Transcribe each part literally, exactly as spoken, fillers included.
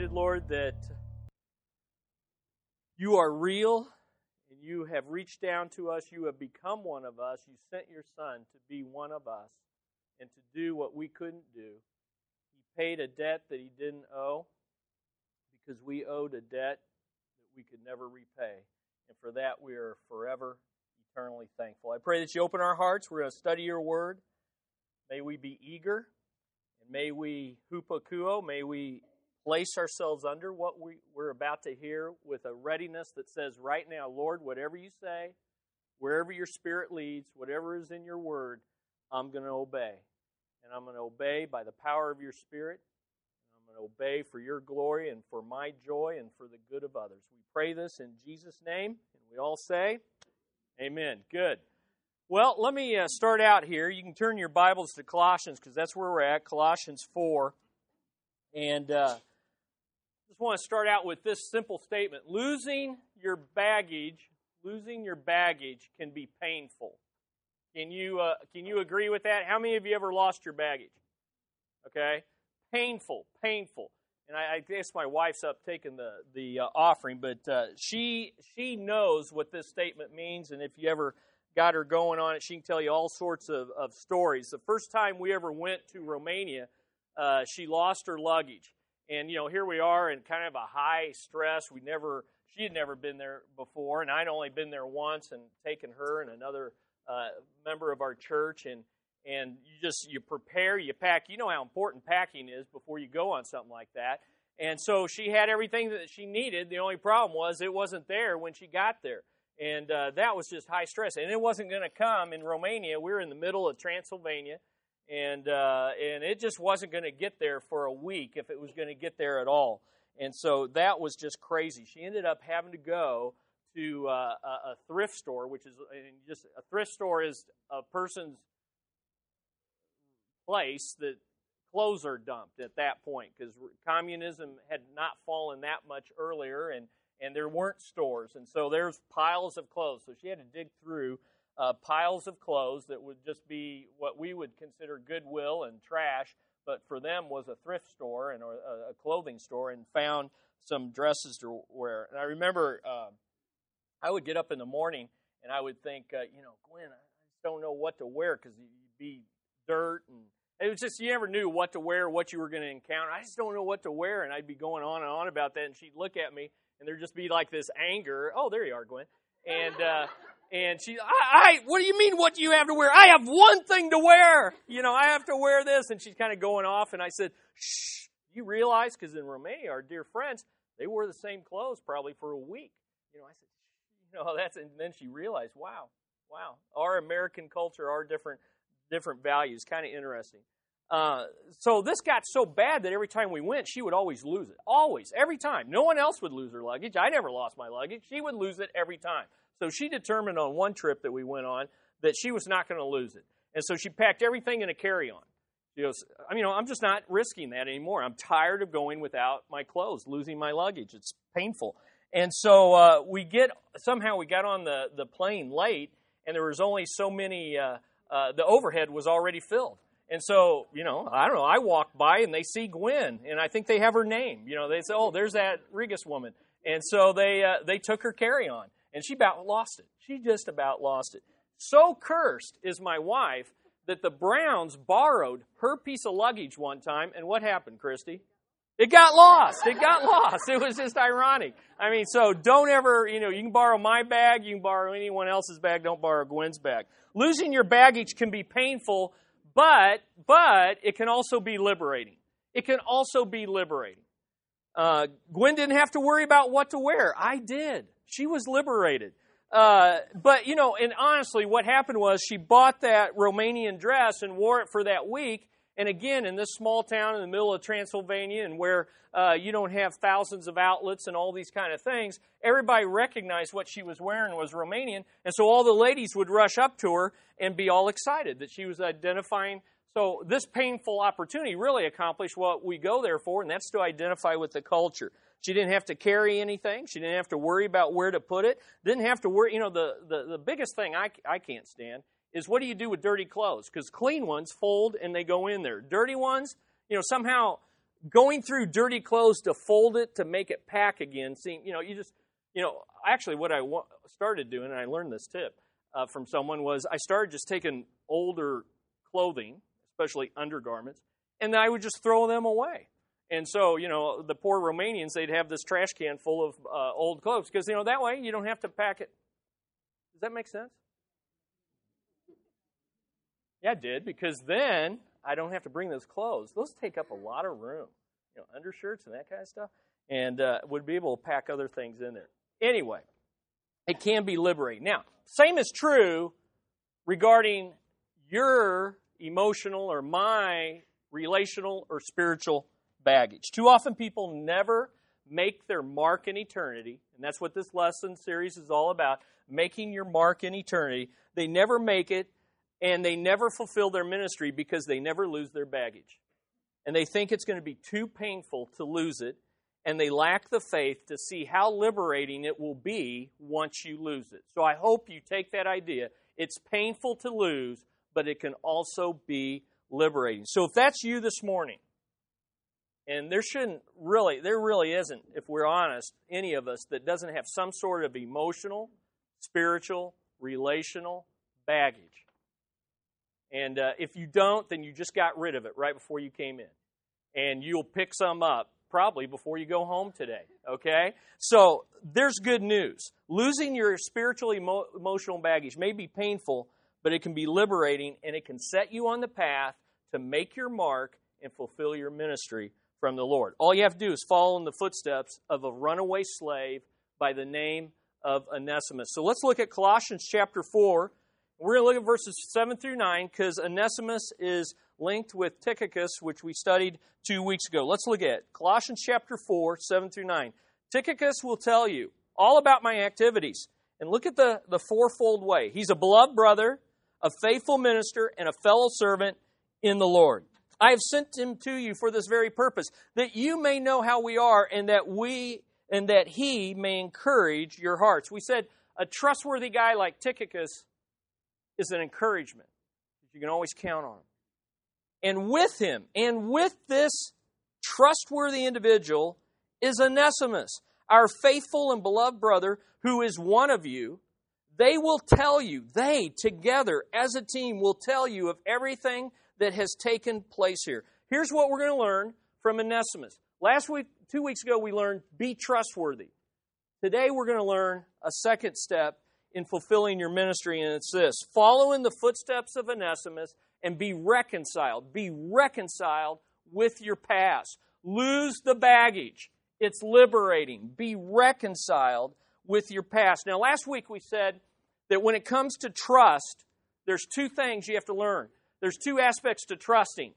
reminded, Lord, that you are real and you have reached down to us. You have become one of us. You sent your Son to be one of us and to do what we couldn't do. He paid a debt that he didn't owe because we owed a debt that we could never repay. And for that, we are forever, eternally thankful. I pray that you open our hearts. We're going to study your word. May we be eager. And may we hupakuo, may we place ourselves under what we, we're about to hear with a readiness that says right now, Lord, whatever you say, wherever your Spirit leads, whatever is in your word, I'm going to obey. And I'm going to obey by the power of your Spirit. And I'm going to obey for your glory and for my joy and for the good of others. We pray this in Jesus' name, and we all say, amen. Good. Well, let me uh, start out here. You can turn your Bibles to Colossians, because that's where we're at, Colossians four. And I uh, just want to start out with this simple statement. Losing your baggage, losing your baggage can be painful. Can you, uh, can you agree with that? How many of you ever lost your baggage? Okay? Painful, painful. And I, I guess my wife's up taking the, the uh, offering, but uh, she she knows what this statement means, and if you ever got her going on it, she can tell you all sorts of, of stories. The first time we ever went to Romania, uh, she lost her luggage. And, you know, here we are in kind of a high stress. We never, she had never been there before, and I'd only been there once and taken her and another uh, member of our church. And, and you just, you prepare, you pack. You know how important packing is before you go on something like that. And so she had everything that she needed. The only problem was it wasn't there when she got there. And uh, that was just high stress. And it wasn't going to come in Romania. We were in the middle of Transylvania. And uh, and it just wasn't going to get there for a week if it was going to get there at all. And so that was just crazy. She ended up having to go to uh, a, a thrift store, which is and just a thrift store is a person's place that clothes are dumped at that point, because communism had not fallen that much earlier, and And there weren't stores, and so there's piles of clothes. So she had to dig through uh, piles of clothes that would just be what we would consider Goodwill and trash, but for them was a thrift store and or a clothing store, and found some dresses to wear. And I remember uh, I would get up in the morning, and I would think, uh, you know, Gwen, I just don't know what to wear, because you'd be dirt, and it was just you never knew what to wear, what you were going to encounter. I just don't know what to wear, and I'd be going on and on about that, and she'd look at me. And there'd just be like this anger. Oh, there you are, Gwen. And uh, and she, I, I, what do you mean what do you have to wear? I have one thing to wear. You know, I have to wear this. And she's kind of going off. And I said, shh, you realize? Because in Romania, our dear friends, they wore the same clothes probably for a week. You know, I said, you know, that's, and then she realized, wow, wow. Our American culture, our different, different values. Kind of interesting. Uh, so this got so bad that every time we went, she would always lose it. Always. Every time. No one else would lose her luggage. I never lost my luggage. She would lose it every time. So she determined on one trip that we went on that she was not going to lose it. And so she packed everything in a carry-on. She goes, I mean, I'm just not risking that anymore. I'm tired of going without my clothes, losing my luggage. It's painful. And so uh, we get, somehow we got on the, the plane late, and there was only so many, uh, uh, the overhead was already filled. And so, you know, I don't know, I walk by and they see Gwen, and I think they have her name. You know, they say, oh, there's that Regas woman. And so they uh, they took her carry-on, and she about lost it. She just about lost it. So cursed is my wife that the Browns borrowed her piece of luggage one time, and what happened, Christy? It got lost. It got lost. It was just ironic. I mean, so don't ever, you know, you can borrow my bag, you can borrow anyone else's bag, don't borrow Gwen's bag. Losing your baggage can be painful. But but it can also be liberating. It can also be liberating. Uh, Gwen didn't have to worry about what to wear. I did. She was liberated. Uh, but, you know, and honestly, what happened was she bought that Romanian dress and wore it for that week. And again, in this small town in the middle of Transylvania, and where uh, you don't have thousands of outlets and all these kind of things, everybody recognized what she was wearing was Romanian. And so all the ladies would rush up to her and be all excited that she was identifying. So this painful opportunity really accomplished what we go there for, and that's to identify with the culture. She didn't have to carry anything. She didn't have to worry about where to put it. Didn't have to worry. You know, the, the, the biggest thing I, I can't stand is what do you do with dirty clothes? Because clean ones fold and they go in there. Dirty ones, you know, somehow going through dirty clothes to fold it, to make it pack again. See, you know, you just, you know, actually what I started doing, and I learned this tip uh, from someone, was I started just taking older clothing, especially undergarments, and then I would just throw them away. And so, you know, the poor Romanians, they'd have this trash can full of uh, old clothes because, you know, that way you don't have to pack it. Does that make sense? Yeah, it did, because then I don't have to bring those clothes. Those take up a lot of room, you know, undershirts and that kind of stuff, and uh, would be able to pack other things in there. Anyway, it can be liberating. Now, same is true regarding your emotional or my relational or spiritual baggage. Too often people never make their mark in eternity, and that's what this lesson series is all about, making your mark in eternity. They never make it, and they never fulfill their ministry because they never lose their baggage. And they think it's going to be too painful to lose it, and they lack the faith to see how liberating it will be once you lose it. So I hope you take that idea. It's painful to lose, but it can also be liberating. So if that's you this morning, and there shouldn't really, there really isn't, if we're honest, any of us that doesn't have some sort of emotional, spiritual, relational baggage. And uh, if you don't, then you just got rid of it right before you came in. And you'll pick some up probably before you go home today, okay? So there's good news. Losing your spiritual emo- emotional baggage may be painful, but it can be liberating, and it can set you on the path to make your mark and fulfill your ministry from the Lord. All you have to do is follow in the footsteps of a runaway slave by the name of Onesimus. So let's look at Colossians chapter four. We're going to look at verses seven through nine because Onesimus is linked with Tychicus, which we studied two weeks ago. Let's look at it. Colossians chapter four, seven through nine. Tychicus will tell you all about my activities. And look at the, the fourfold way. He's a beloved brother, a faithful minister, and a fellow servant in the Lord. I have sent him to you for this very purpose, that you may know how we are and that we and that he may encourage your hearts. We said a trustworthy guy like Tychicus is an encouragement. You can always count on him. And with him, and with this trustworthy individual, is Onesimus, our faithful and beloved brother, who is one of you. They will tell you, they together as a team will tell you of everything that has taken place here. Here's what we're going to learn from Onesimus. Last week, two weeks ago, we learned be trustworthy. Today, we're going to learn a second step in fulfilling your ministry, and it's this. Follow in the footsteps of Onesimus and be reconciled. Be reconciled with your past. Lose the baggage. It's liberating. Be reconciled with your past. Now, last week we said that when it comes to trust, there's two things you have to learn. There's two aspects to trusting.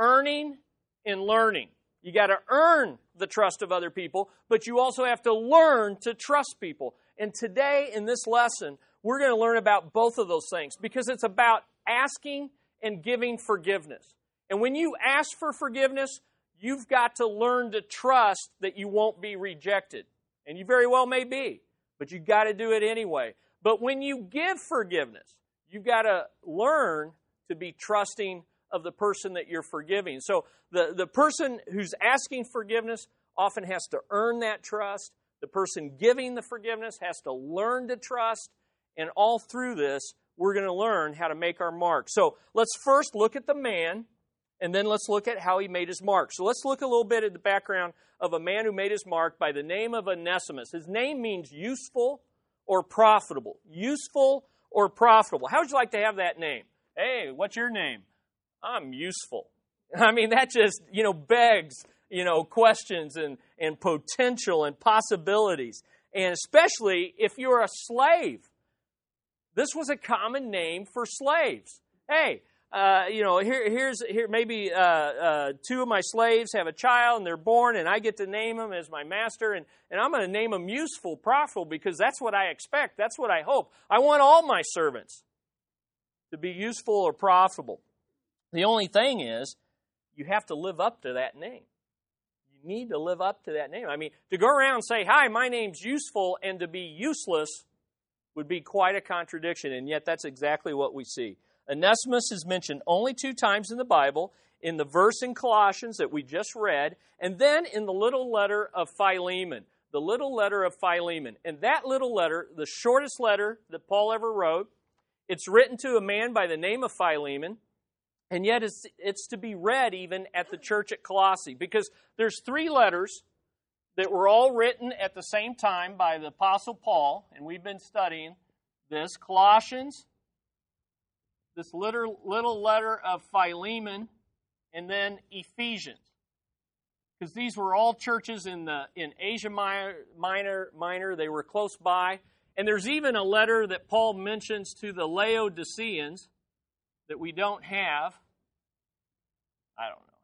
Earning and learning. You got to earn the trust of other people, but you also have to learn to trust people. And today, in this lesson, we're going to learn about both of those things because it's about asking and giving forgiveness. And when you ask for forgiveness, you've got to learn to trust that you won't be rejected. And you very well may be, but you've got to do it anyway. But when you give forgiveness, you've got to learn to be trusting of the person that you're forgiving. So the, the person who's asking forgiveness often has to earn that trust. The person giving the forgiveness has to learn to trust, and all through this, we're going to learn how to make our mark. So let's first look at the man, and then let's look at how he made his mark. So let's look a little bit at the background of a man who made his mark by the name of Onesimus. His name means useful or profitable. Useful or profitable. How would you like to have that name? Hey, what's your name? I'm useful. I mean, that just, you know, begs, you know, questions and, and potential and possibilities. And especially if you're a slave. This was a common name for slaves. Hey, uh, you know, here here's here maybe uh, uh, two of my slaves have a child and they're born and I get to name them as my master. And, and I'm going to name them useful, profitable, because that's what I expect. That's what I hope. I want all my servants to be useful or profitable. The only thing is you have to live up to that name. Need to live up to that name. I mean, to go around and say, hi, my name's useful, and to be useless would be quite a contradiction, and yet that's exactly what we see. Onesimus is mentioned only two times in the Bible. in the verse in Colossians that we just read, and then in the little letter of Philemon. The little letter of Philemon. And that little letter, the shortest letter that Paul ever wrote, it's written to a man by the name of Philemon, and yet it's, it's to be read even at the church at Colossae, because there's three letters that were all written at the same time by the Apostle Paul, and we've been studying this. Colossians, this little, little letter of Philemon, and then Ephesians. Because these were all churches in the in Asia Minor, Minor, they were close by. And there's even a letter that Paul mentions to the Laodiceans that we don't have. I don't know.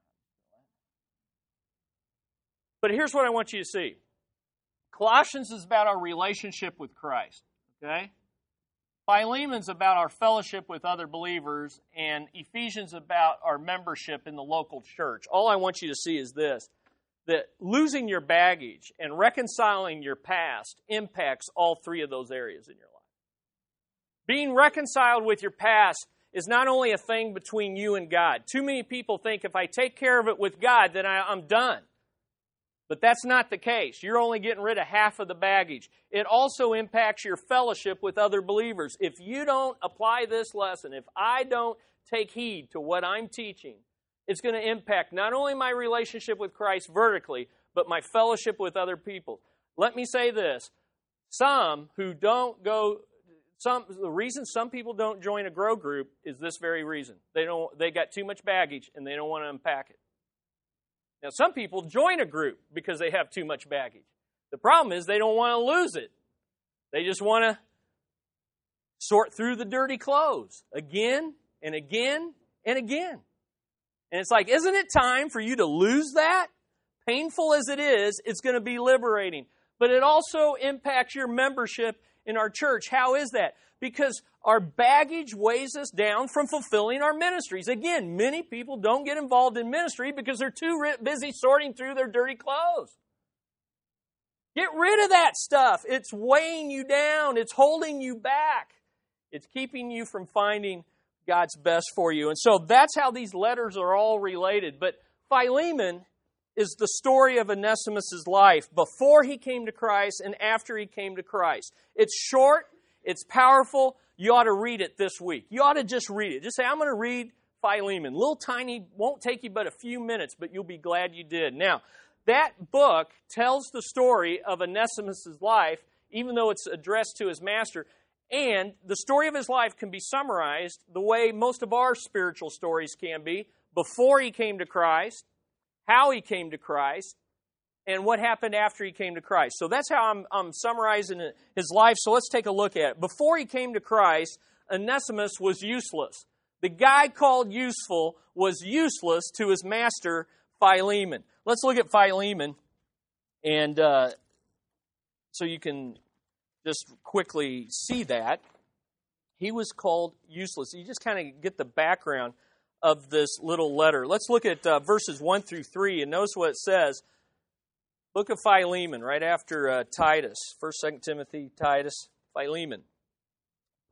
But here's what I want you to see. Colossians is about our relationship with Christ, okay? Philemon's about our fellowship with other believers, and Ephesians about our membership in the local church. All I want you to see is this, that losing your baggage and reconciling your past impacts all three of those areas in your life. Being reconciled with your past is not only a thing between you and God. Too many people think if I take care of it with God, then I, I'm done. But that's not the case. You're only getting rid of half of the baggage. It also impacts your fellowship with other believers. If you don't apply this lesson, if I don't take heed to what I'm teaching, it's going to impact not only my relationship with Christ vertically, but my fellowship with other people. Let me say this. Some who don't go, some the reason some people don't join a grow group is this very reason. They don't they got too much baggage and they don't want to unpack it. Now, some people join a group because they have too much baggage. The problem is they don't want to lose it. They just want to sort through the dirty clothes again and again and again. And it's like, isn't it time for you to lose that? Painful as it is, it's going to be liberating. But it also impacts your membership in our church. How is that? Because our baggage weighs us down from fulfilling our ministries. Again, many people don't get involved in ministry because they're too busy sorting through their dirty clothes. Get rid of that stuff. It's weighing you down. It's holding you back. It's keeping you from finding God's best for you. And so that's how these letters are all related. But Philemon is the story of Onesimus' life before he came to Christ and after he came to Christ. It's short. It's powerful. You ought to read it this week. You ought to just read it. Just say, I'm going to read Philemon. Little tiny, won't take you but a few minutes, but you'll be glad you did. Now, that book tells the story of Onesimus' life, even though it's addressed to his master. And the story of his life can be summarized the way most of our spiritual stories can be. Before he came to Christ, how he came to Christ, and what happened after he came to Christ. So that's how I'm, I'm summarizing his life. So let's take a look at it. Before he came to Christ, Onesimus was useless. The guy called useful was useless to his master, Philemon. Let's look at Philemon. And uh, so you can just quickly see that. He was called useless. You just kind of get the background of this little letter. Let's look at uh, verses one through three and notice what it says. Book of Philemon, right after uh, Titus, First, Second Timothy, Titus, Philemon.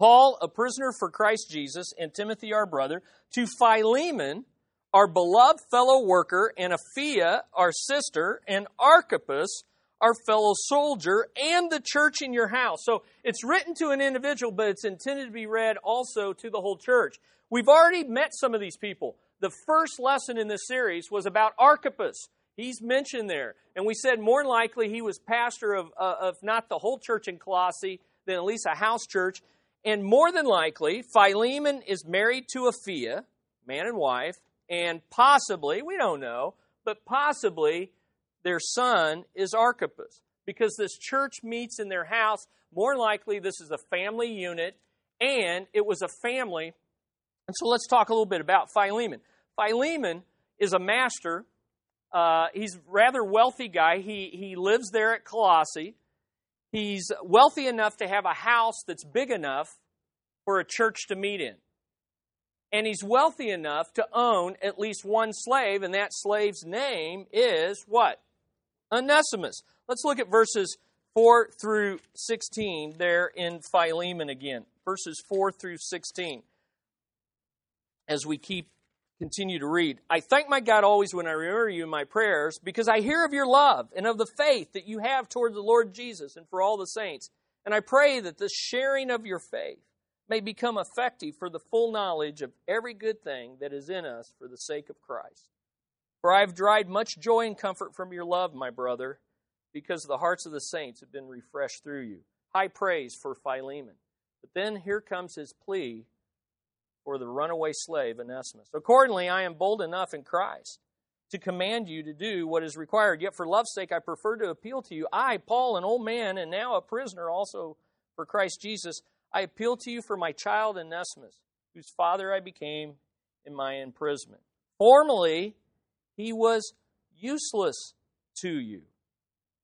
Paul, a prisoner for Christ Jesus, and Timothy, our brother, to Philemon, our beloved fellow worker, and Apphia, our sister, and Archippus, our fellow soldier, and the church in your house. So it's written to an individual, but it's intended to be read also to the whole church. We've already met some of these people. The first lesson in this series was about Archippus. He's mentioned there. And we said more than likely he was pastor of, uh, of not the whole church in Colossae, then at least a house church. And more than likely, Philemon is married to Apphia, man and wife, and possibly, we don't know, but possibly their son is Archippus. Because this church meets in their house, more than likely this is a family unit, and it was a family. And so let's talk a little bit about Philemon. Philemon is a master. Uh, he's a rather wealthy guy. He he lives there at Colossae. He's wealthy enough to have a house that's big enough for a church to meet in. And he's wealthy enough to own at least one slave, and that slave's name is what? Onesimus. Let's look at verses four through sixteen there in Philemon again. Verses four through sixteen as we keep Continue to read. I thank my God always when I remember you in my prayers, because I hear of your love and of the faith that you have toward the Lord Jesus and for all the saints. And I pray that the sharing of your faith may become effective for the full knowledge of every good thing that is in us for the sake of Christ. For I have derived much joy and comfort from your love, my brother, because the hearts of the saints have been refreshed through you. High praise for Philemon. But then here comes his plea for the runaway slave, Onesimus. Accordingly, I am bold enough in Christ to command you to do what is required. Yet for love's sake, I prefer to appeal to you. I, Paul, an old man, and now a prisoner also for Christ Jesus, I appeal to you for my child Onesimus, whose father I became in my imprisonment. Formerly, he was useless to you,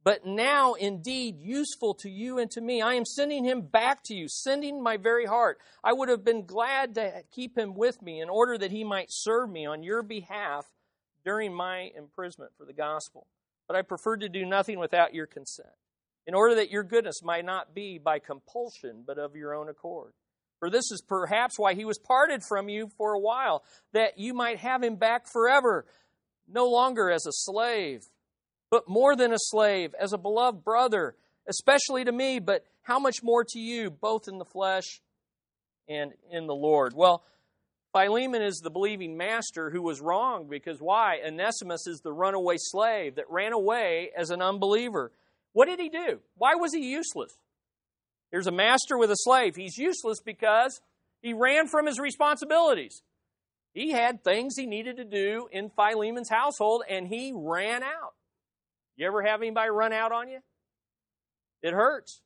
but now indeed useful to you and to me. I am sending him back to you, sending my very heart. I would have been glad to keep him with me in order that he might serve me on your behalf during my imprisonment for the gospel. But I preferred to do nothing without your consent, in order that your goodness might not be by compulsion, but of your own accord. For this is perhaps why he was parted from you for a while, that you might have him back forever, no longer as a slave, but more than a slave, as a beloved brother, especially to me, but how much more to you, both in the flesh and in the Lord. Well, Philemon is the believing master who was wronged, because why? Onesimus is the runaway slave that ran away as an unbeliever. What did he do? Why was he useless? Here's a master with a slave. He's useless because he ran from his responsibilities. He had things he needed to do in Philemon's household, and he ran out. You ever have anybody run out on you? It hurts.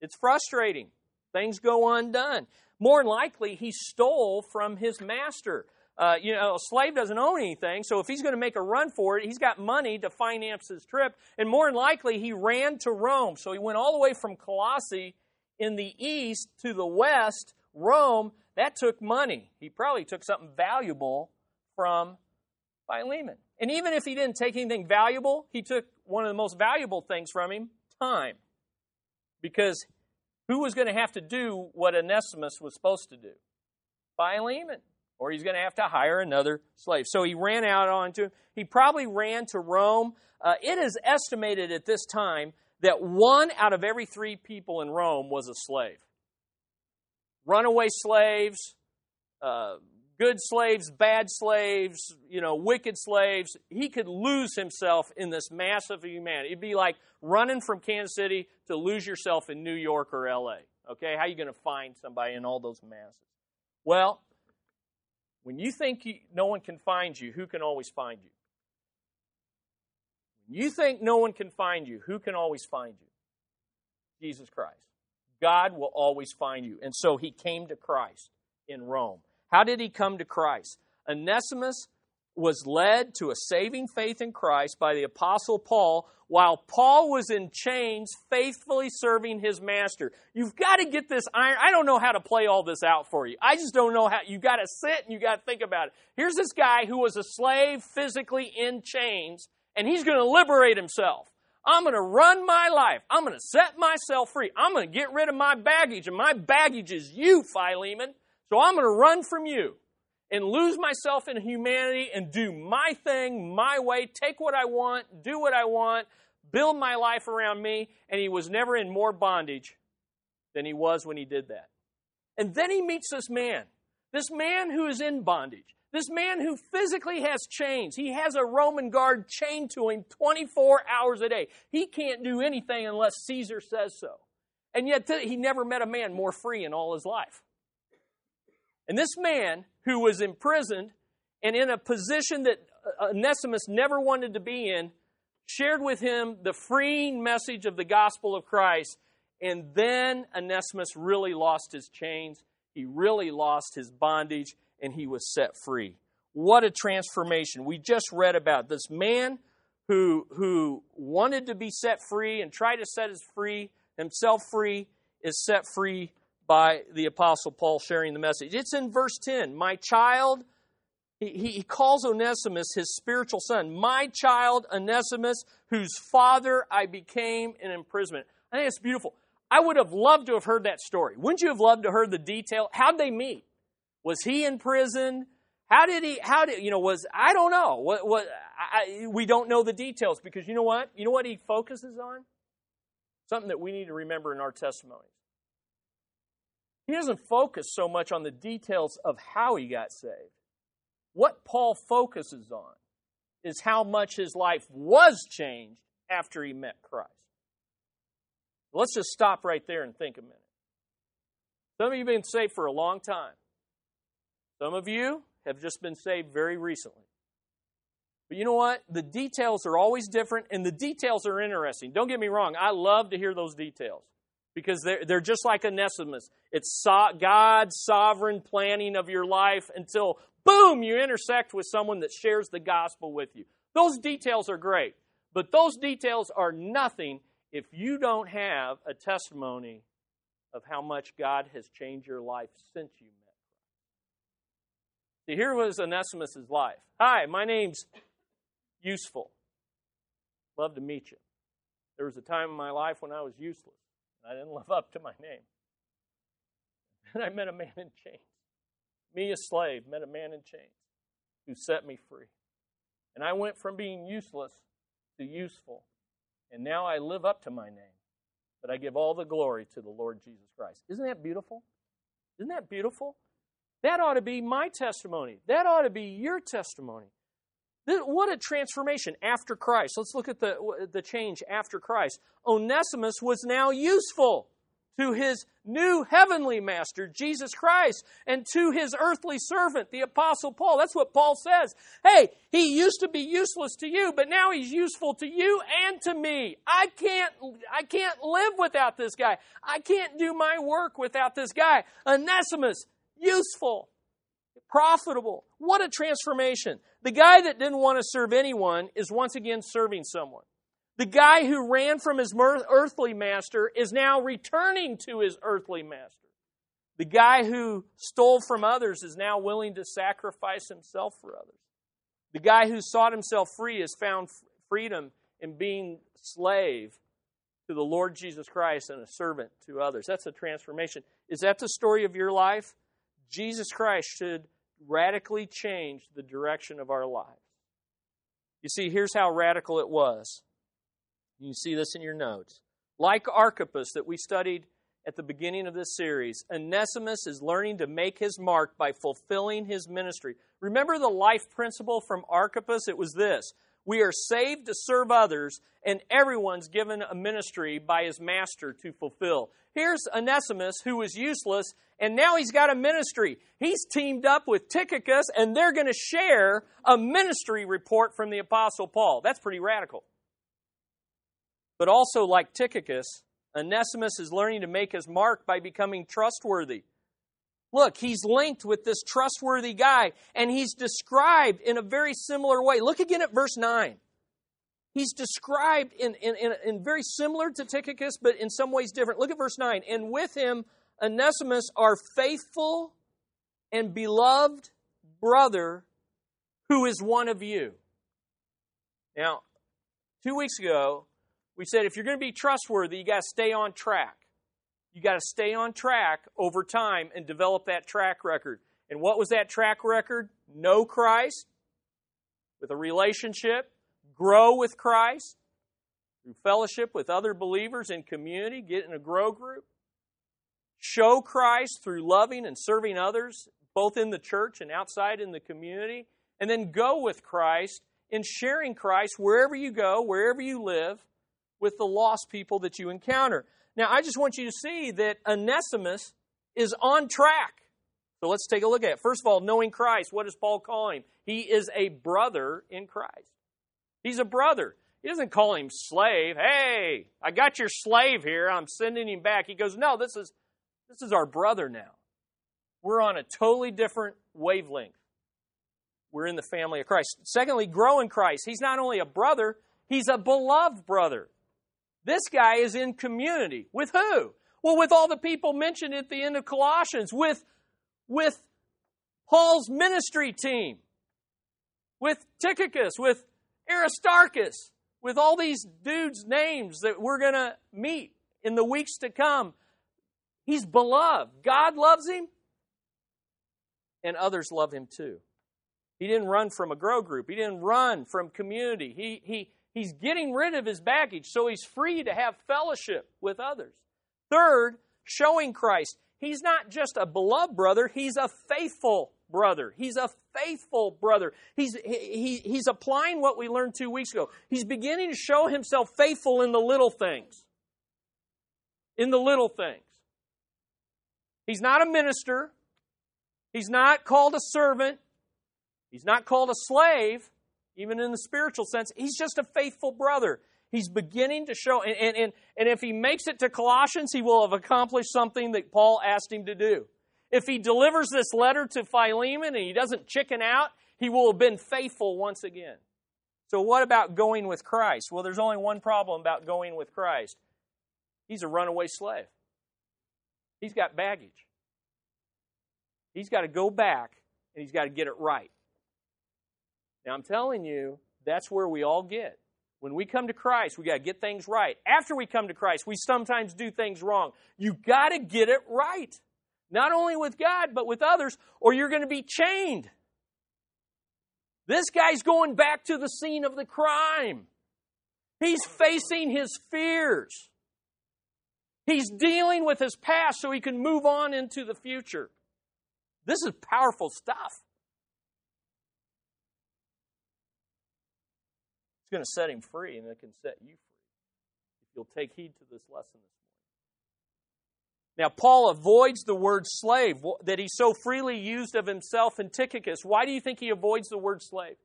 It's frustrating. Things go undone. More than likely, he stole from his master. Uh, you know, a slave doesn't own anything, so if he's going to make a run for it, he's got money to finance his trip. And more than likely, he ran to Rome. So he went all the way from Colossae in the east to the west, Rome. That took money. He probably took something valuable from Philemon. And even if he didn't take anything valuable, he took one of the most valuable things from him, time. Because who was going to have to do what Onesimus was supposed to do? Philemon. Or he's going to have to hire another slave. So he ran out onto him. He probably ran to Rome. Uh, it is estimated at this time that one out of every three people in Rome was a slave. Runaway slaves, uh, good slaves, bad slaves, you know, wicked slaves. He could lose himself in this massive humanity. It'd be like running from Kansas City to lose yourself in New York or L A. Okay, how are you going to find somebody in all those masses? Well, when you think you, no one can find you, who can always find you? When you think no one can find you, who can always find you? Jesus Christ. God will always find you. And so he came to Christ in Rome. How did he come to Christ? Onesimus was led to a saving faith in Christ by the Apostle Paul while Paul was in chains faithfully serving his master. You've got to get this iron. I don't know how to play all this out for you. I just don't know how. You've got to sit and you've got to think about it. Here's this guy who was a slave physically in chains, and he's going to liberate himself. I'm going to run my life. I'm going to set myself free. I'm going to get rid of my baggage, and my baggage is you, Philemon. So I'm going to run from you and lose myself in humanity and do my thing, my way, take what I want, do what I want, build my life around me. And he was never in more bondage than he was when he did that. And then he meets this man, this man who is in bondage, this man who physically has chains. He has a Roman guard chained to him twenty-four hours a day. He can't do anything unless Caesar says so. And yet he never met a man more free in all his life. And this man who was imprisoned and in a position that Onesimus never wanted to be in, shared with him the freeing message of the gospel of Christ. And then Onesimus really lost his chains. He really lost his bondage, and he was set free. What a transformation. We just read about this man who, who wanted to be set free and tried to set his free, himself free, is set free by the Apostle Paul sharing the message. It's in verse ten. My child, he, he calls Onesimus his spiritual son. My child, Onesimus, whose father I became in imprisonment. I think it's beautiful. I would have loved to have heard that story. Wouldn't you have loved to have heard the detail? How'd they meet? Was he in prison? How did he, how did, you know, was, I don't know. What, what, I, we don't know the details because you know what? You know what he focuses on? Something that we need to remember in our testimony. He doesn't focus so much on the details of how he got saved. What Paul focuses on is how much his life was changed after he met Christ. Let's just stop right there and think a minute. Some of you have been saved for a long time. Some of you have just been saved very recently. But you know what? The details are always different, and the details are interesting. Don't get me wrong. I love to hear those details because they're, they're just like Onesimus. It's so, God's sovereign planning of your life until, boom, you intersect with someone that shares the gospel with you. Those details are great, but those details are nothing if you don't have a testimony of how much God has changed your life since you met. See, here was Onesimus' life. Hi, my name's Useful. Love to meet you. There was a time in my life when I was useless. I didn't live up to my name. And I met a man in chains. Me, a slave, met a man in chains who set me free. And I went from being useless to useful. And now I live up to my name. But I give all the glory to the Lord Jesus Christ. Isn't that beautiful? Isn't that beautiful? That ought to be my testimony. That ought to be your testimony. What a transformation after Christ. Let's look at the, the change after Christ. Onesimus was now useful to his new heavenly master, Jesus Christ, and to his earthly servant, the Apostle Paul. That's what Paul says. Hey, he used to be useless to you, but now he's useful to you and to me. I can't, I can't live without this guy. I can't do my work without this guy. Onesimus, useful, profitable. What a transformation. The guy that didn't want to serve anyone is once again serving someone. The guy who ran from his earthly master is now returning to his earthly master. The guy who stole from others is now willing to sacrifice himself for others. The guy who sought himself free has found freedom in being slave to the Lord Jesus Christ and a servant to others. That's a transformation. Is that the story of your life? Jesus Christ should radically change the direction of our lives. You see, here's how radical it was. You see this in your notes. Like Archippus that we studied at the beginning of this series, Onesimus is learning to make his mark by fulfilling his ministry. Remember the life principle from Archippus? It was this. We are saved to serve others, and everyone's given a ministry by his master to fulfill. Here's Onesimus, who was useless, and now he's got a ministry. He's teamed up with Tychicus, and they're going to share a ministry report from the Apostle Paul. That's pretty radical. But also, like Tychicus, Onesimus is learning to make his mark by becoming trustworthy. Look, he's linked with this trustworthy guy, and he's described in a very similar way. Look again at verse nine. He's described in, in, in, in very similar to Tychicus, but in some ways different. Look at verse nine. And with him, Onesimus, our faithful and beloved brother, who is one of you. Now, two weeks ago, we said if you're going to be trustworthy, you got to stay on track. You got to stay on track over time and develop that track record. And what was that track record? Know Christ with a relationship, grow with Christ through fellowship with other believers in community, get in a grow group, show Christ through loving and serving others, both in the church and outside in the community, and then go with Christ in sharing Christ wherever you go, wherever you live, with the lost people that you encounter. Now, I just want you to see that Onesimus is on track. So let's take a look at it. First of all, knowing Christ, what does Paul call him? He is a brother in Christ. He's a brother. He doesn't call him slave. Hey, I got your slave here. I'm sending him back. He goes, no, this is, this is our brother now. We're on a totally different wavelength. We're in the family of Christ. Secondly, grow in Christ. He's not only a brother, he's a beloved brother. This guy is in community. With who? Well, with all the people mentioned at the end of Colossians, with, with Paul's ministry team, with Tychicus, with Aristarchus, with all these dudes' names that we're going to meet in the weeks to come. He's beloved. God loves him, and others love him too. He didn't run from a grow group. He didn't run from community. He, he, he's getting rid of his baggage, so he's free to have fellowship with others. Third, showing Christ. He's not just a beloved brother, he's a faithful brother. He's a faithful brother. He's, he, he's applying what we learned two weeks ago. He's beginning to show himself faithful in the little things. In the little things. He's not a minister. He's not called a servant. He's not called a slave, even in the spiritual sense. He's just a faithful brother. He's beginning to show, and, and, and, and if he makes it to Colossians, he will have accomplished something that Paul asked him to do. If he delivers this letter to Philemon and he doesn't chicken out, he will have been faithful once again. So what about going with Christ? Well, there's only one problem about going with Christ. He's a runaway slave. He's got baggage. He's got to go back and he's got to get it right. Now, I'm telling you, that's where we all get. When we come to Christ, we got to get things right. After we come to Christ, we sometimes do things wrong. You got to get it right. Not only with God, but with others, or you're going to be chained. This guy's going back to the scene of the crime. He's facing his fears. He's dealing with his past so he can move on into the future. This is powerful stuff. It's going to set him free, and it can set you free if you'll take heed to this lesson. Now, Paul avoids the word slave that he so freely used of himself in Tychicus. Why do you think he avoids the word slave?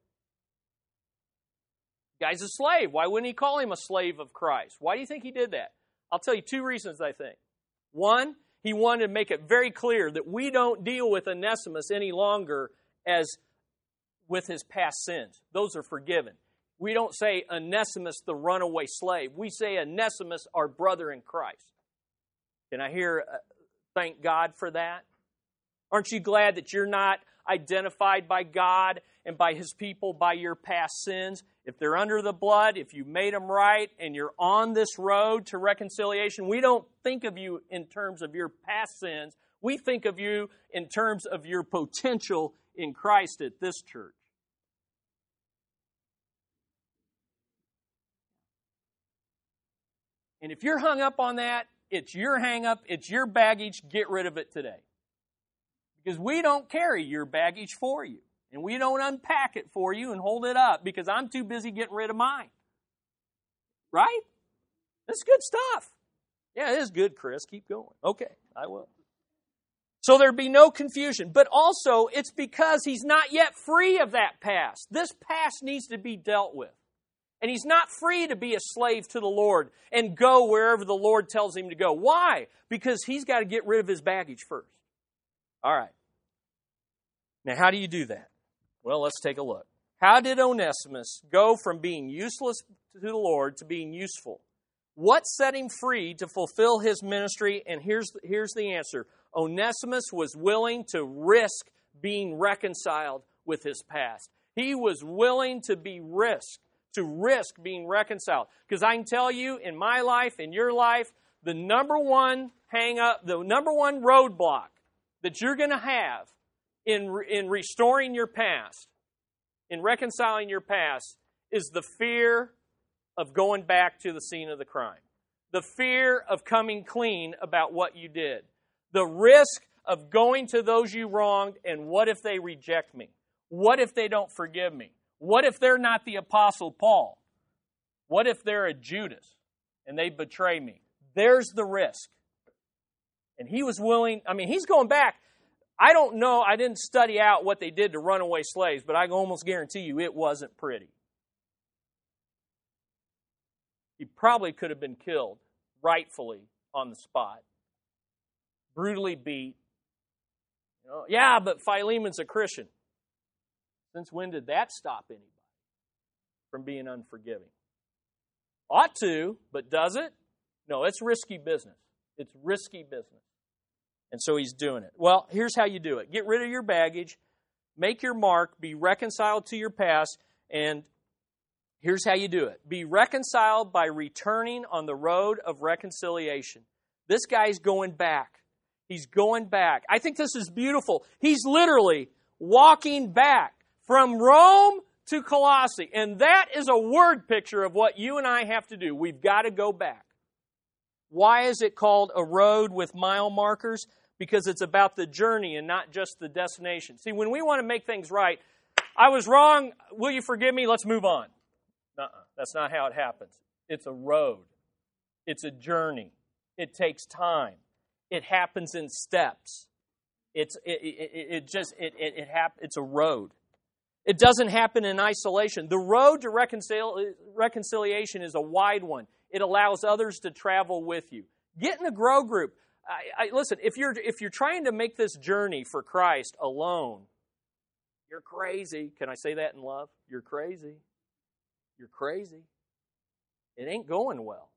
The guy's a slave. Why wouldn't he call him a slave of Christ? Why do you think he did that? I'll tell you two reasons, I think. One, he wanted to make it very clear that we don't deal with Onesimus any longer as with his past sins. Those are forgiven. We don't say Onesimus, the runaway slave. We say Onesimus, our brother in Christ. Can I hear, uh, thank God for that? Aren't you glad that you're not identified by God and by His people by your past sins? If they're under the blood, if you made them right, and you're on this road to reconciliation, we don't think of you in terms of your past sins. We think of you in terms of your potential in Christ at this church. And if you're hung up on that, it's your hang-up, it's your baggage, get rid of it today. Because we don't carry your baggage for you. And we don't unpack it for you and hold it up because I'm too busy getting rid of mine. Right? That's good stuff. Yeah, it is good, Chris. Keep going. Okay, I will. So there'd be no confusion. But also, it's because he's not yet free of that past. This past needs to be dealt with. And he's not free to be a slave to the Lord and go wherever the Lord tells him to go. Why? Because he's got to get rid of his baggage first. All right. Now, how do you do that? Well, let's take a look. How did Onesimus go from being useless to the Lord to being useful? What set him free to fulfill his ministry? And here's, here's the answer. Onesimus was willing to risk being reconciled with his past. He was willing to be risked. To risk being reconciled. Because I can tell you, in my life, in your life, the number one hang up, the number one roadblock that you're going to have in, in restoring your past, in reconciling your past, is the fear of going back to the scene of the crime. The fear of coming clean about what you did. The risk of going to those you wronged, and what if they reject me? What if they don't forgive me? What if they're not the Apostle Paul? What if they're a Judas and they betray me? There's the risk. And he was willing, I mean, he's going back. I don't know, I didn't study out what they did to runaway slaves, but I can almost guarantee you it wasn't pretty. He probably could have been killed rightfully on the spot, brutally beat. You know, yeah, but Philemon's a Christian. Since when did that stop anybody from being unforgiving? Ought to, but does it? No, it's risky business. It's risky business. And so he's doing it. Well, here's how you do it. Get rid of your baggage, make your mark, be reconciled to your past, and here's how you do it. Be reconciled by returning on the road of reconciliation. This guy's going back. He's going back. I think this is beautiful. He's literally walking back from Rome to Colossae. And that is a word picture of what you and I have to do. We've got to go back. Why is it called a road with mile markers? Because it's about the journey and not just the destination. See, when we want to make things right, I was wrong, will you forgive me, let's move on. Uh-uh, that's not how it happens. It's a road. It's a journey. It takes time. It happens in steps. It's it, it, it just it it, it hap- it's a road. It doesn't happen in isolation. The road to reconcil- reconciliation is a wide one. It allows others to travel with you. Get in a grow group. I, I, listen, if you're if you're trying to make this journey for Christ alone, you're crazy. Can I say that in love? You're crazy. You're crazy. It ain't going well.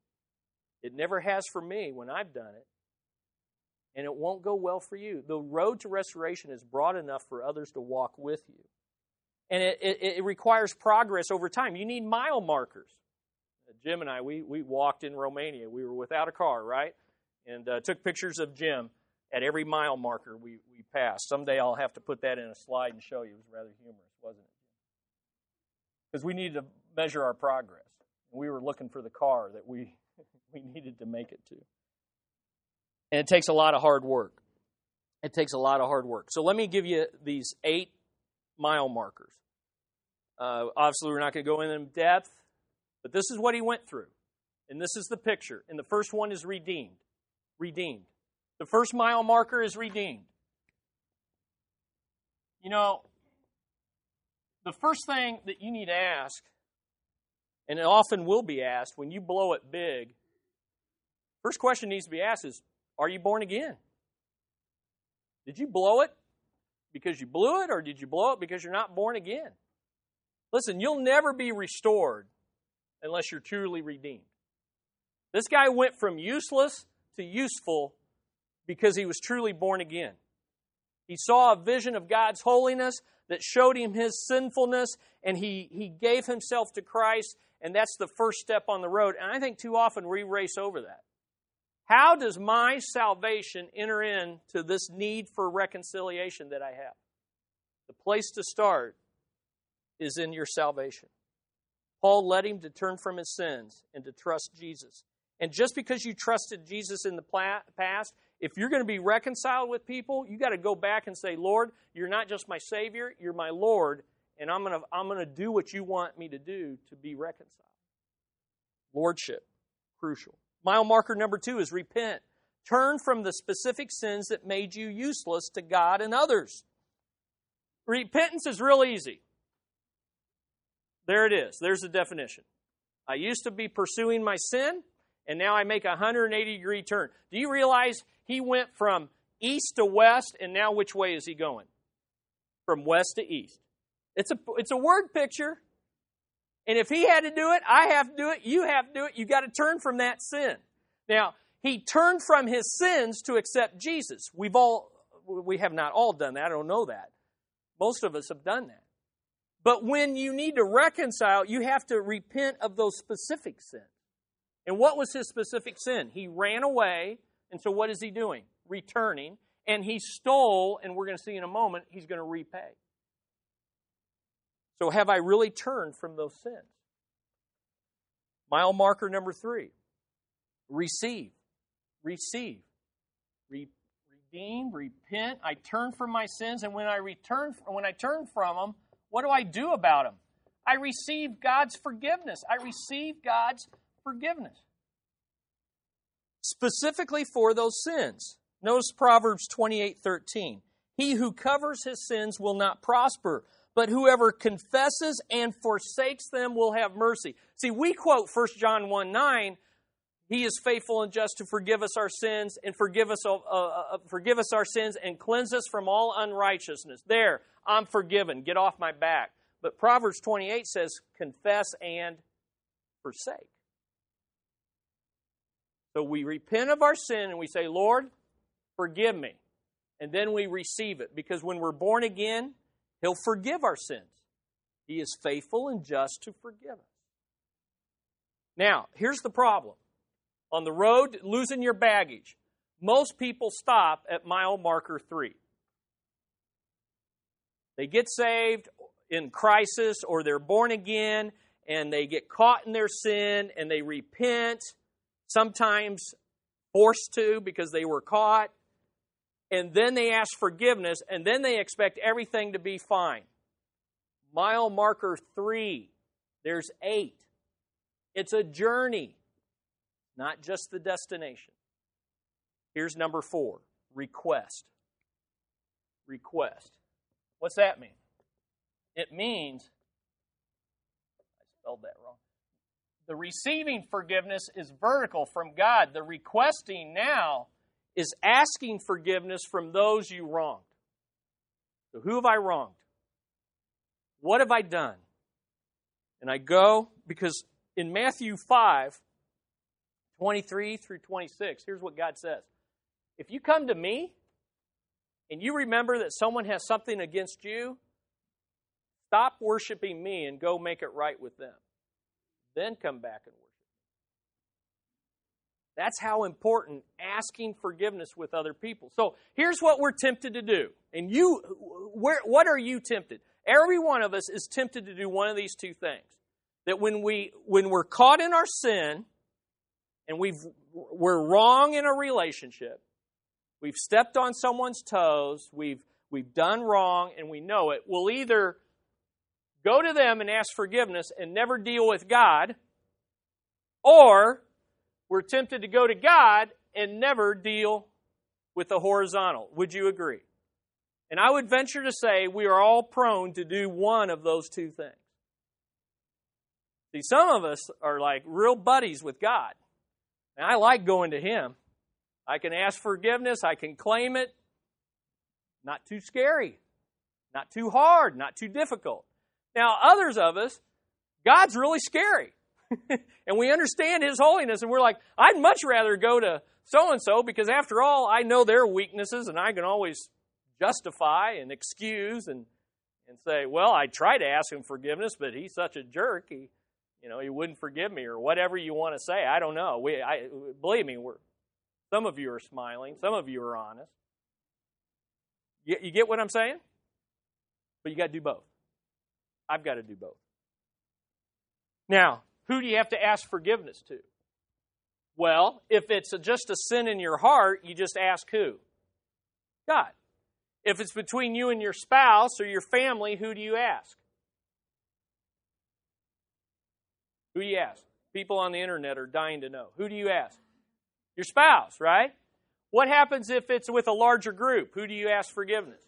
It never has for me when I've done it. And it won't go well for you. The road to restoration is broad enough for others to walk with you. And it, it, it requires progress over time. You need mile markers. Jim and I, we we walked in Romania. We were without a car, right? And uh, took pictures of Jim at every mile marker we, we passed. Someday I'll have to put that in a slide and show you. It was rather humorous, wasn't it? Because we needed to measure our progress. We were looking for the car that we we needed to make it to. And it takes a lot of hard work. It takes a lot of hard work. So let me give you these eight mile markers. Uh, obviously, we're not going to go into them in depth. But this is what he went through. And this is the picture. And the first one is redeemed. Redeemed. The first mile marker is redeemed. You know, the first thing that you need to ask, and it often will be asked when you blow it big, first question needs to be asked is, are you born again? Did you blow it because you blew it, or did you blow it because you're not born again? Listen, you'll never be restored unless you're truly redeemed. This guy went from useless to useful because he was truly born again. He saw a vision of God's holiness that showed him his sinfulness, and he, he gave himself to Christ, and that's the first step on the road. And I think too often we race over that. How does my salvation enter into this need for reconciliation that I have? The place to start is in your salvation. Paul led him to turn from his sins and to trust Jesus. And just because you trusted Jesus in the past, if you're going to be reconciled with people, you got to go back and say, Lord, you're not just my Savior, you're my Lord, and I'm going to, I'm going to do what you want me to do to be reconciled. Lordship, crucial. Mile marker number two is repent. Turn from the specific sins that made you useless to God and others. Repentance is real easy. There it is. There's the definition. I used to be pursuing my sin, and now I make a one hundred eighty degree turn. Do you realize he went from east to west, and now which way is he going? From west to east. It's a, it's a word picture. And if he had to do it, I have to do it, you have to do it. You've got to turn from that sin. Now, he turned from his sins to accept Jesus. We've all, we have not all done that. I don't know that. Most of us have done that. But when you need to reconcile, you have to repent of those specific sins. And what was his specific sin? He ran away, and so what is he doing? Returning. And he stole, and we're going to see in a moment, he's going to repay. So have I really turned from those sins? Mile marker number three. Receive. Receive. Re- redeem, repent. I turn from my sins, and when I return, when I turn from them, what do I do about them? I receive God's forgiveness. I receive God's forgiveness. Specifically for those sins. Notice Proverbs twenty-eight thirteen. He who covers his sins will not prosper, but whoever confesses and forsakes them will have mercy. See, we quote First John one nine, He is faithful and just to forgive us our sins and forgive us, uh, uh, forgive us our sins and cleanse us from all unrighteousness. There, I'm forgiven. Get off my back. But Proverbs twenty-eight says, confess and forsake. So we repent of our sin and we say, Lord, forgive me. And then we receive it. Because when we're born again, He'll forgive our sins. He is faithful and just to forgive us. Now, here's the problem. On the road, losing your baggage, most people stop at mile marker three. They get saved. in crisis, or they're born again and they get caught in their sin and they repent, sometimes forced to because they were caught, and then they ask forgiveness, and then they expect everything to be fine. Mile marker three, there's eight. It's a journey, not just the destination. Here's number four, request. Request. What's that mean? It means, I spelled that wrong. The receiving forgiveness is vertical from God. The requesting now is asking forgiveness from those you wronged. So who have I wronged? What have I done? And I go, because in Matthew five, twenty-three through twenty-six, here's what God says. If you come to me and you remember that someone has something against you, stop worshiping me and go make it right with them. Then come back and worship. That's how important asking forgiveness with other people. So here's what we're tempted to do. And you, where, what are you tempted? Every one of us is tempted to do one of these two things. That when, we, when we're caught in our sin, and we've, we're wrong in a relationship, we've stepped on someone's toes, we've, we've done wrong, and we know it, we'll either go to them and ask forgiveness and never deal with God, or we're tempted to go to God and never deal with the horizontal. Would you agree? And I would venture to say we are all prone to do one of those two things. See, some of us are like real buddies with God. And I like going to Him. I can ask forgiveness. I can claim it. Not too scary. Not too hard. Not too difficult. Now, others of us, God's really scary. And we understand His holiness, and we're like, I'd much rather go to so-and-so because, after all, I know their weaknesses, and I can always justify and excuse and, and say, well, I tried to ask Him forgiveness, but He's such a jerk, He, you know, He wouldn't forgive me, or whatever you want to say. I don't know. We, I, believe me, we're, some of you are smiling. Some of you are honest. You, you get what I'm saying? But you got to do both. I've got to do both. Now, who do you have to ask forgiveness to? Well, if it's just a sin in your heart, you just ask who? God. If it's between you and your spouse or your family, who do you ask? Who do you ask? People on the internet are dying to know. Who do you ask? Your spouse, right? What happens if it's with a larger group? Who do you ask forgiveness?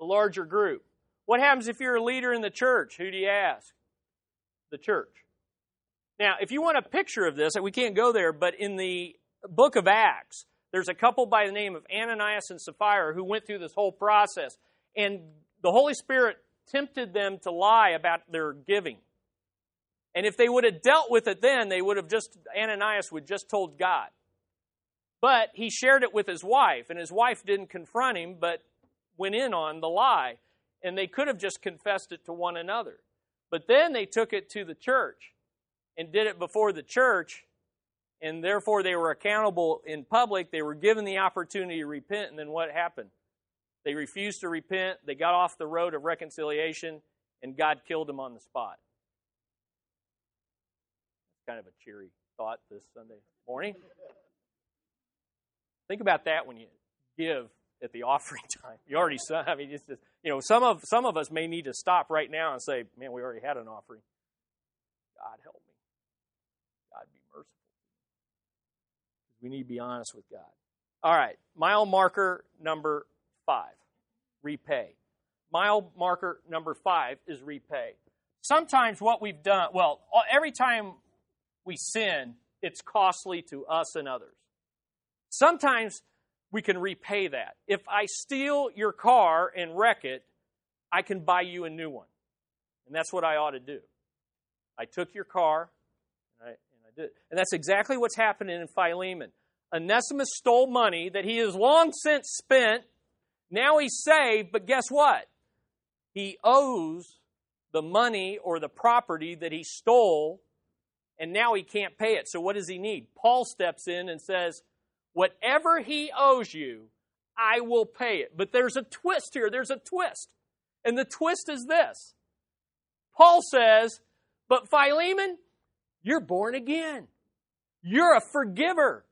The larger group. What happens if you're a leader in the church? Who do you ask? The church. Now, if you want a picture of this, we can't go there, but in the book of Acts, there's a couple by the name of Ananias and Sapphira who went through this whole process, and the Holy Spirit tempted them to lie about their giving. And if they would have dealt with it then, they would have just, Ananias would have just told God. But he shared it with his wife, and his wife didn't confront him, but went in on the lie, and they could have just confessed it to one another. But then they took it to the church and did it before the church, and therefore they were accountable in public. They were given the opportunity to repent, and then what happened? They refused to repent. They got off the road of reconciliation, and God killed them on the spot. Kind of a cheery thought this Sunday morning. Think about that when you give at the offering time. You already, I mean, it's just, you know, some of some of us may need to stop right now and say, man, we already had an offering. God help me. God be merciful. We need to be honest with God. All right, mile marker number five, repay. Mile marker number five is repay. Sometimes what we've done, well, every time we sin, it's costly to us and others. Sometimes we can repay that. If I steal your car and wreck it, I can buy you a new one. And that's what I ought to do. I took your car, and I, and I did it. And that's exactly what's happening in Philemon. Onesimus stole money that he has long since spent. Now he's saved, but guess what? He owes the money or the property that he stole, and now he can't pay it. So what does he need? Paul steps in and says, whatever he owes you, I will pay it. But there's a twist here. There's a twist. And the twist is this. Paul says, but Philemon, you're born again. You're a forgiver.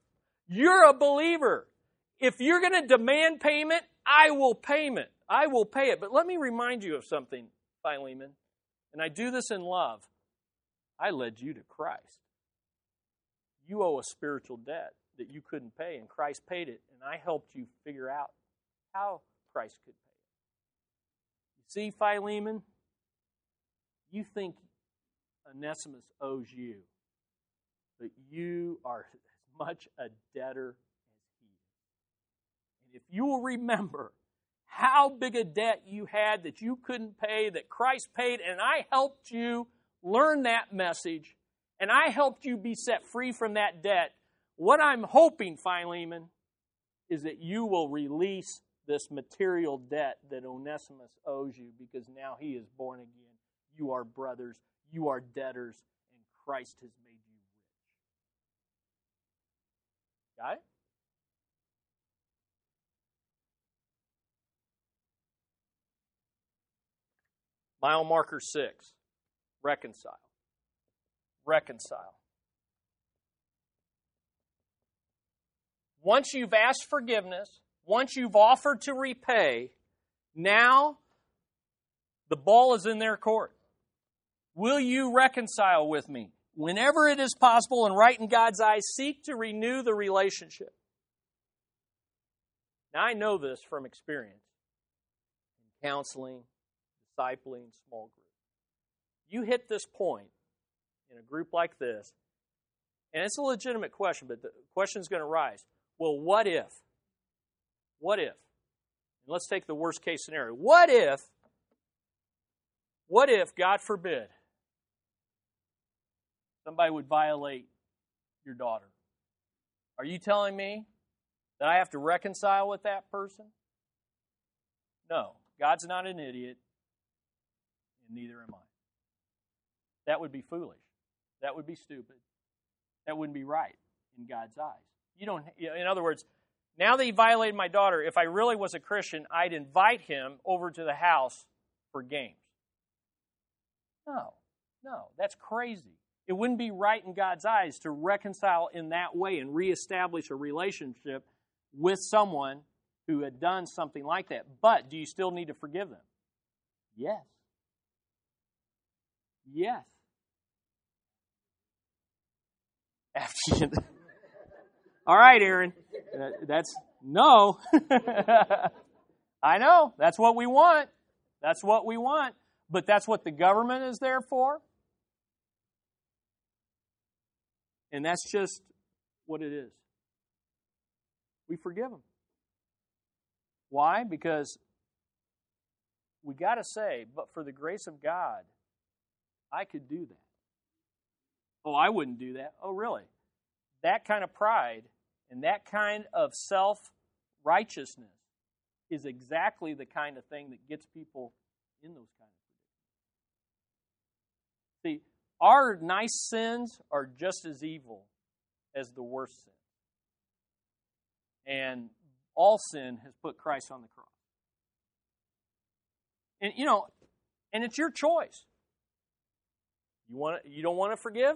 You're a believer. If you're going to demand payment, I will payment. I will pay it. But let me remind you of something, Philemon. And I do this in love. I led you to Christ. You owe a spiritual debt that you couldn't pay, and Christ paid it, and I helped you figure out how Christ could pay it. You see, Philemon, you think Onesimus owes you, but you are as much a debtor as he is. And if you will remember how big a debt you had that you couldn't pay, that Christ paid, and I helped you learn that message, and I helped you be set free from that debt, what I'm hoping, Philemon, is that you will release this material debt that Onesimus owes you, because now he is born again. You are brothers, you are debtors, and Christ has made you rich. Got it? Mile marker six, reconcile. Reconcile. Once you've asked forgiveness, once you've offered to repay, now the ball is in their court. Will you reconcile with me? Whenever it is possible and right in God's eyes, seek to renew the relationship. Now, I know this from experience in counseling, discipling, small group. You hit this point in a group like this, and it's a legitimate question, but the question's going to rise. Well, what if? What if? And let's take the worst case scenario. What if, what if, God forbid, somebody would violate your daughter? Are you telling me that I have to reconcile with that person? No. God's not an idiot, and neither am I. That would be foolish. That would be stupid. That wouldn't be right in God's eyes. You don't. In other words, now that he violated my daughter, if I really was a Christian, I'd invite him over to the house for games. No, no, that's crazy. It wouldn't be right in God's eyes to reconcile in that way and reestablish a relationship with someone who had done something like that. But do you still need to forgive them? Yes. Yes. All right, Aaron. That's no. I know. That's what we want. That's what we want. But that's what the government is there for. And that's just what it is. We forgive them. Why? Because we got to say, but for the grace of God, I could do that. Oh, I wouldn't do that. Oh, really? That kind of pride and that kind of self-righteousness is exactly the kind of thing that gets people in those kind of situations. See, our nice sins are just as evil as the worst sin. And all sin has put Christ on the cross. And, you know, and it's your choice. You want to, you don't want to forgive?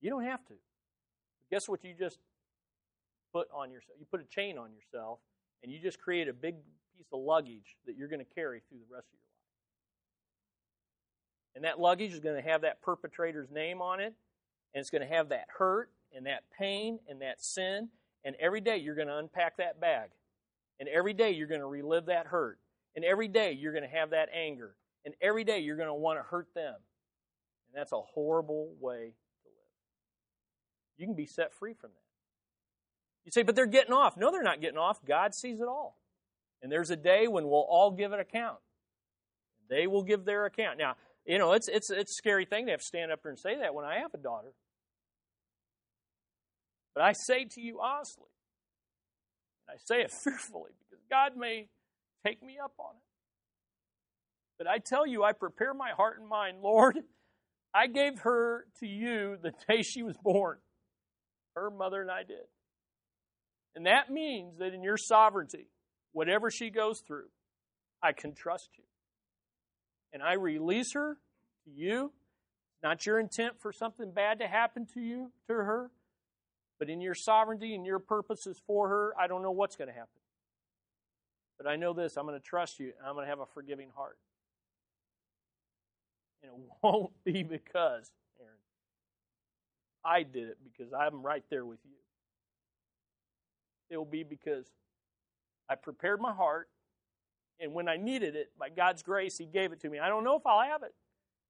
You don't have to. But guess what you just put on yourself? You put a chain on yourself, and you just create a big piece of luggage that you're going to carry through the rest of your life. And that luggage is going to have that perpetrator's name on it, and it's going to have that hurt and that pain and that sin, and every day you're going to unpack that bag. And every day you're going to relive that hurt. And every day you're going to have that anger. And every day you're going to want to hurt them. And that's a horrible way to live. You can be set free from that. You say, but they're getting off. No, they're not getting off. God sees it all. And there's a day when we'll all give an account. They will give their account. Now, you know, it's it's it's a scary thing to have to stand up there and say that when I have a daughter. But I say to you honestly, and I say it fearfully, because God may take me up on it. But I tell you, I prepare my heart and mind, Lord, I gave her to you the day she was born. Her mother and I did. And that means that in your sovereignty, whatever she goes through, I can trust you. and I release her to you. Not your intent for something bad to happen to you, to her, but in your sovereignty and your purposes for her, I don't know what's going to happen. But I know this, I'm going to trust you, and I'm going to have a forgiving heart. And it won't be because, Aaron, I did it, because I'm right there with you. It will be because I prepared my heart, and when I needed it, by God's grace, He gave it to me. I don't know if I'll have it.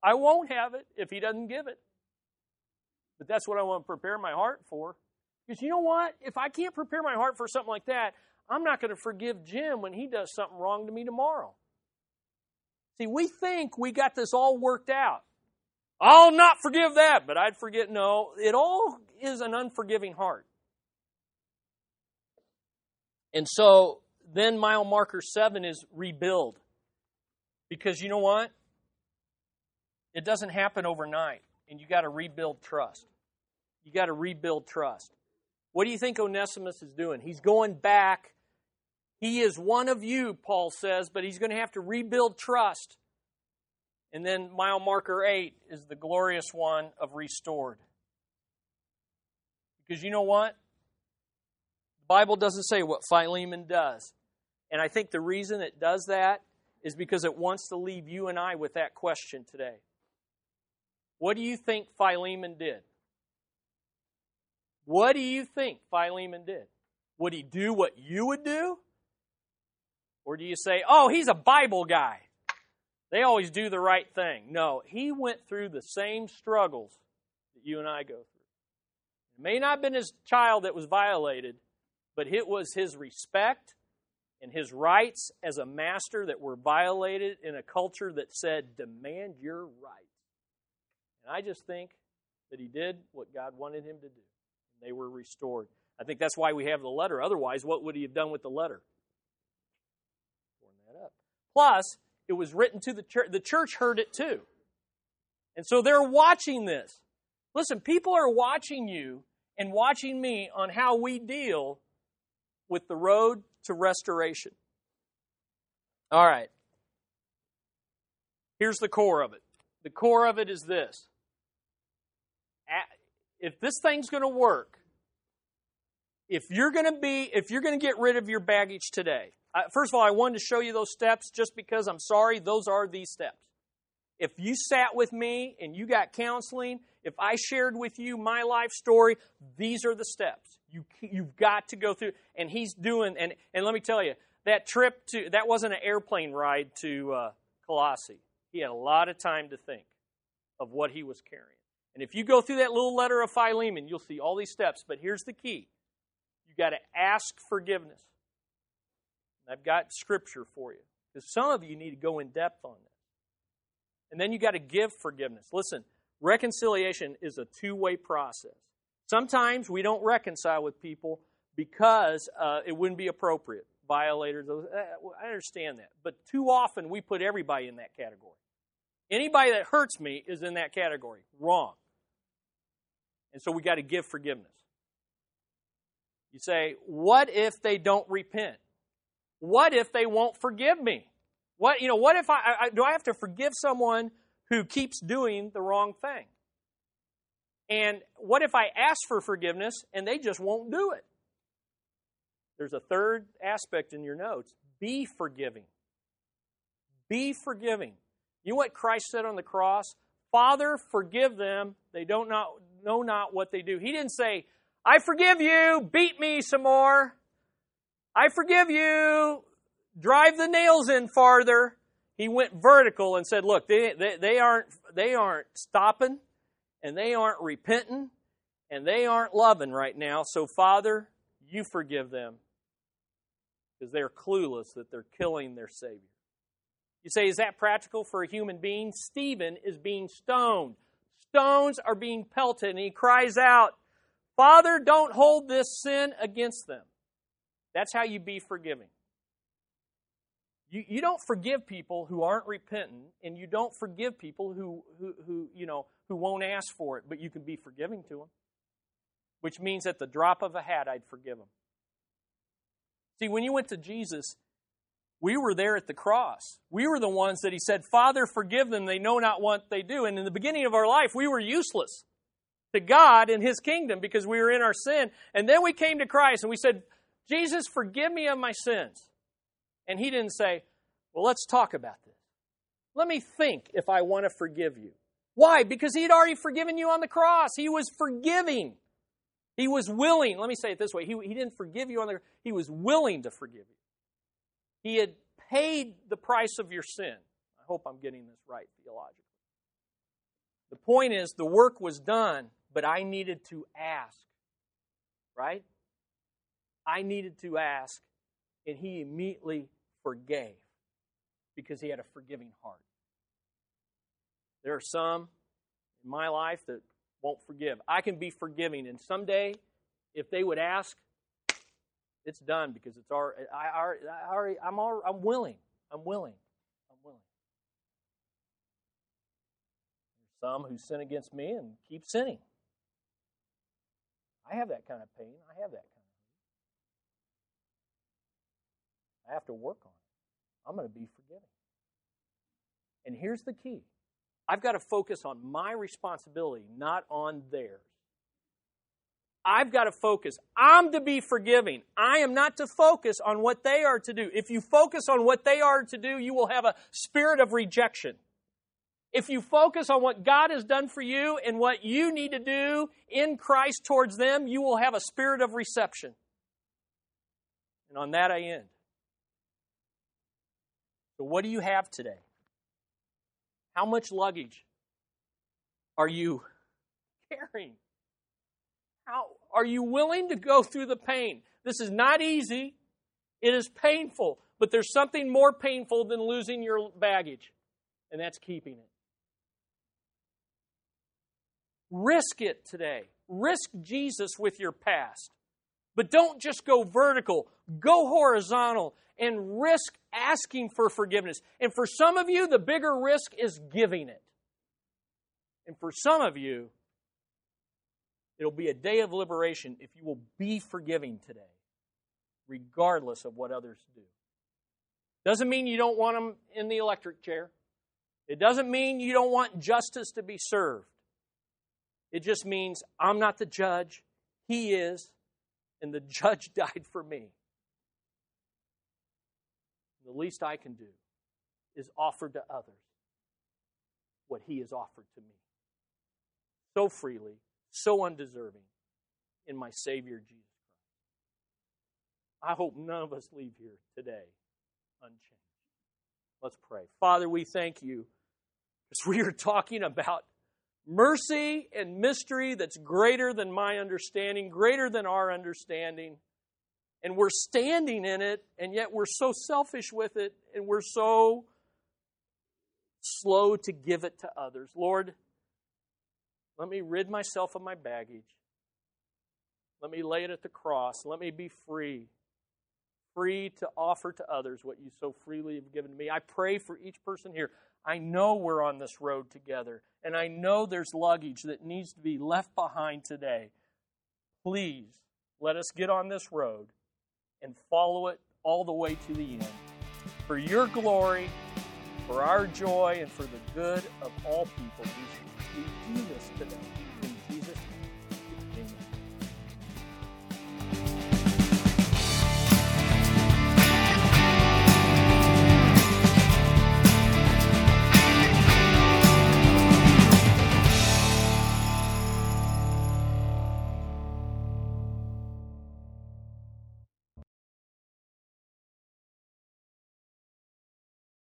I won't have it if He doesn't give it. But that's what I want to prepare my heart for. Because you know what? If I can't prepare my heart for something like that, I'm not going to forgive Jim when he does something wrong to me tomorrow. See, we think we got this all worked out. I'll not forgive that, but I'd forget. No, it all is an unforgiving heart. And so then mile marker seven is rebuild. Because you know what? It doesn't happen overnight, and you got to rebuild trust. You got to rebuild trust. What do you think Onesimus is doing? He's going back. He is one of you, Paul says, but he's going to have to rebuild trust. And then mile marker eight is the glorious one of restored. Because you know what? The Bible doesn't say what Philemon does. And I think the reason it does that is because it wants to leave you and I with that question today. What do you think Philemon did? What do you think Philemon did? Would he do what you would do? Or do you say, oh, he's a Bible guy. They always do the right thing. No, he went through the same struggles that you and I go through. It may not have been his child that was violated, but it was his respect and his rights as a master that were violated in a culture that said, demand your rights. I just think that he did what God wanted him to do. They were restored. I think that's why we have the letter. Otherwise, what would he have done with the letter? Torn that up. Plus, it was written to the church. The church heard it too. And so they're watching this. Listen, people are watching you and watching me on how we deal with the road to restoration. All right. Here's the core of it. The core of it is this. If this thing's going to work, if you're going to be, if you're going to get rid of your baggage today, I, first of all, I wanted to show you those steps just because I'm sorry, those are these steps. If you sat with me and you got counseling, if I shared with you my life story, these are the steps. You, you've got to go through, and he's doing, and, and let me tell you, that trip to, that wasn't an airplane ride to uh, Colossae. He had a lot of time to think of what he was carrying. And if you go through that little letter of Philemon, you'll see all these steps. But here's the key. You've got to ask forgiveness. And I've got scripture for you. Because some of you need to go in depth on this. And then you've got to give forgiveness. Listen, reconciliation is a two-way process. Sometimes we don't reconcile with people because uh, it wouldn't be appropriate. Violators, I understand that. But too often we put everybody in that category. Anybody that hurts me is in that category. Wrong. And so we got to give forgiveness. You say, what if they don't repent? What if they won't forgive me? What you know? What if I, I do I have to forgive someone who keeps doing the wrong thing? And what if I ask for forgiveness and they just won't do it? There's a third aspect in your notes. Be forgiving. Be forgiving. You know what Christ said on the cross? Father, forgive them. They don't not, know not what they do. He didn't say, I forgive you, beat me some more. I forgive you, drive the nails in farther. He went vertical and said, look, they, they, they aren't, they aren't stopping, and they aren't repenting, and they aren't loving right now. So, Father, you forgive them. Because they're clueless that they're killing their Savior. You say, is that practical for a human being? Stephen is being stoned. Stones are being pelted, and he cries out, Father, don't hold this sin against them. That's how you be forgiving. You, you don't forgive people who aren't repentant, and you don't forgive people who, who, who, you know, who won't ask for it, but you can be forgiving to them. Which means at the drop of a hat, I'd forgive them. See, when you went to Jesus, We were there at the cross. We were the ones that he said, Father, forgive them. They know not what they do. And in the beginning of our life, we were useless to God and his kingdom because we were in our sin. And then we came to Christ and we said, Jesus, forgive me of my sins. And he didn't say, well, let's talk about this. Let me think if I want to forgive you. Why? Because he had already forgiven you on the cross. He was forgiving. He was willing. Let me say it this way. He, he didn't forgive you on the cross. He was willing to forgive you. He had paid the price of your sin. I hope I'm getting this right theologically. The point is, the work was done, but I needed to ask. Right? I needed to ask, and he immediately forgave because he had a forgiving heart. There are some in my life that won't forgive. I can be forgiving, and someday, if they would ask, it's done because it's our, I, I, I already, I'm, all, I'm willing. I'm willing. I'm willing. Some who sin against me and keep sinning. I have that kind of pain. I have that kind of pain. I have to work on it. I'm going to be forgiving. And here's the key. I've got to focus on my responsibility, not on theirs. I've got to focus. I'm to be forgiving. I am not to focus on what they are to do. If you focus on what they are to do, you will have a spirit of rejection. If you focus on what God has done for you and what you need to do in Christ towards them, you will have a spirit of reception. And on that I end. So what do you have today? How much luggage are you carrying? How are you willing to go through the pain? This is not easy. It is painful. But there's something more painful than losing your baggage, and that's keeping it. Risk it today. Risk Jesus with your past. But don't just go vertical. Go horizontal and risk asking for forgiveness. And for some of you, the bigger risk is giving it. And for some of you, it'll be a day of liberation if you will be forgiving today, regardless of what others do. Doesn't mean you don't want them in the electric chair. It doesn't mean you don't want justice to be served. It just means I'm not the judge. He is, and the judge died for me. The least I can do is offer to others what he has offered to me so freely, so undeserving in my Savior Jesus Christ. I hope none of us leave here today unchanged. Let's pray. Father, we thank you because we are talking about mercy and mystery that's greater than my understanding, greater than our understanding. And we're standing in it, and yet we're so selfish with it, and we're so slow to give it to others. Lord, let me rid myself of my baggage. Let me lay it at the cross. Let me be free, free to offer to others what you so freely have given to me. I pray for each person here. I know we're on this road together, and I know there's luggage that needs to be left behind today. Please, let us get on this road and follow it all the way to the end. For your glory, for our joy, and for the good of all people, we should do this today in Jesus' name.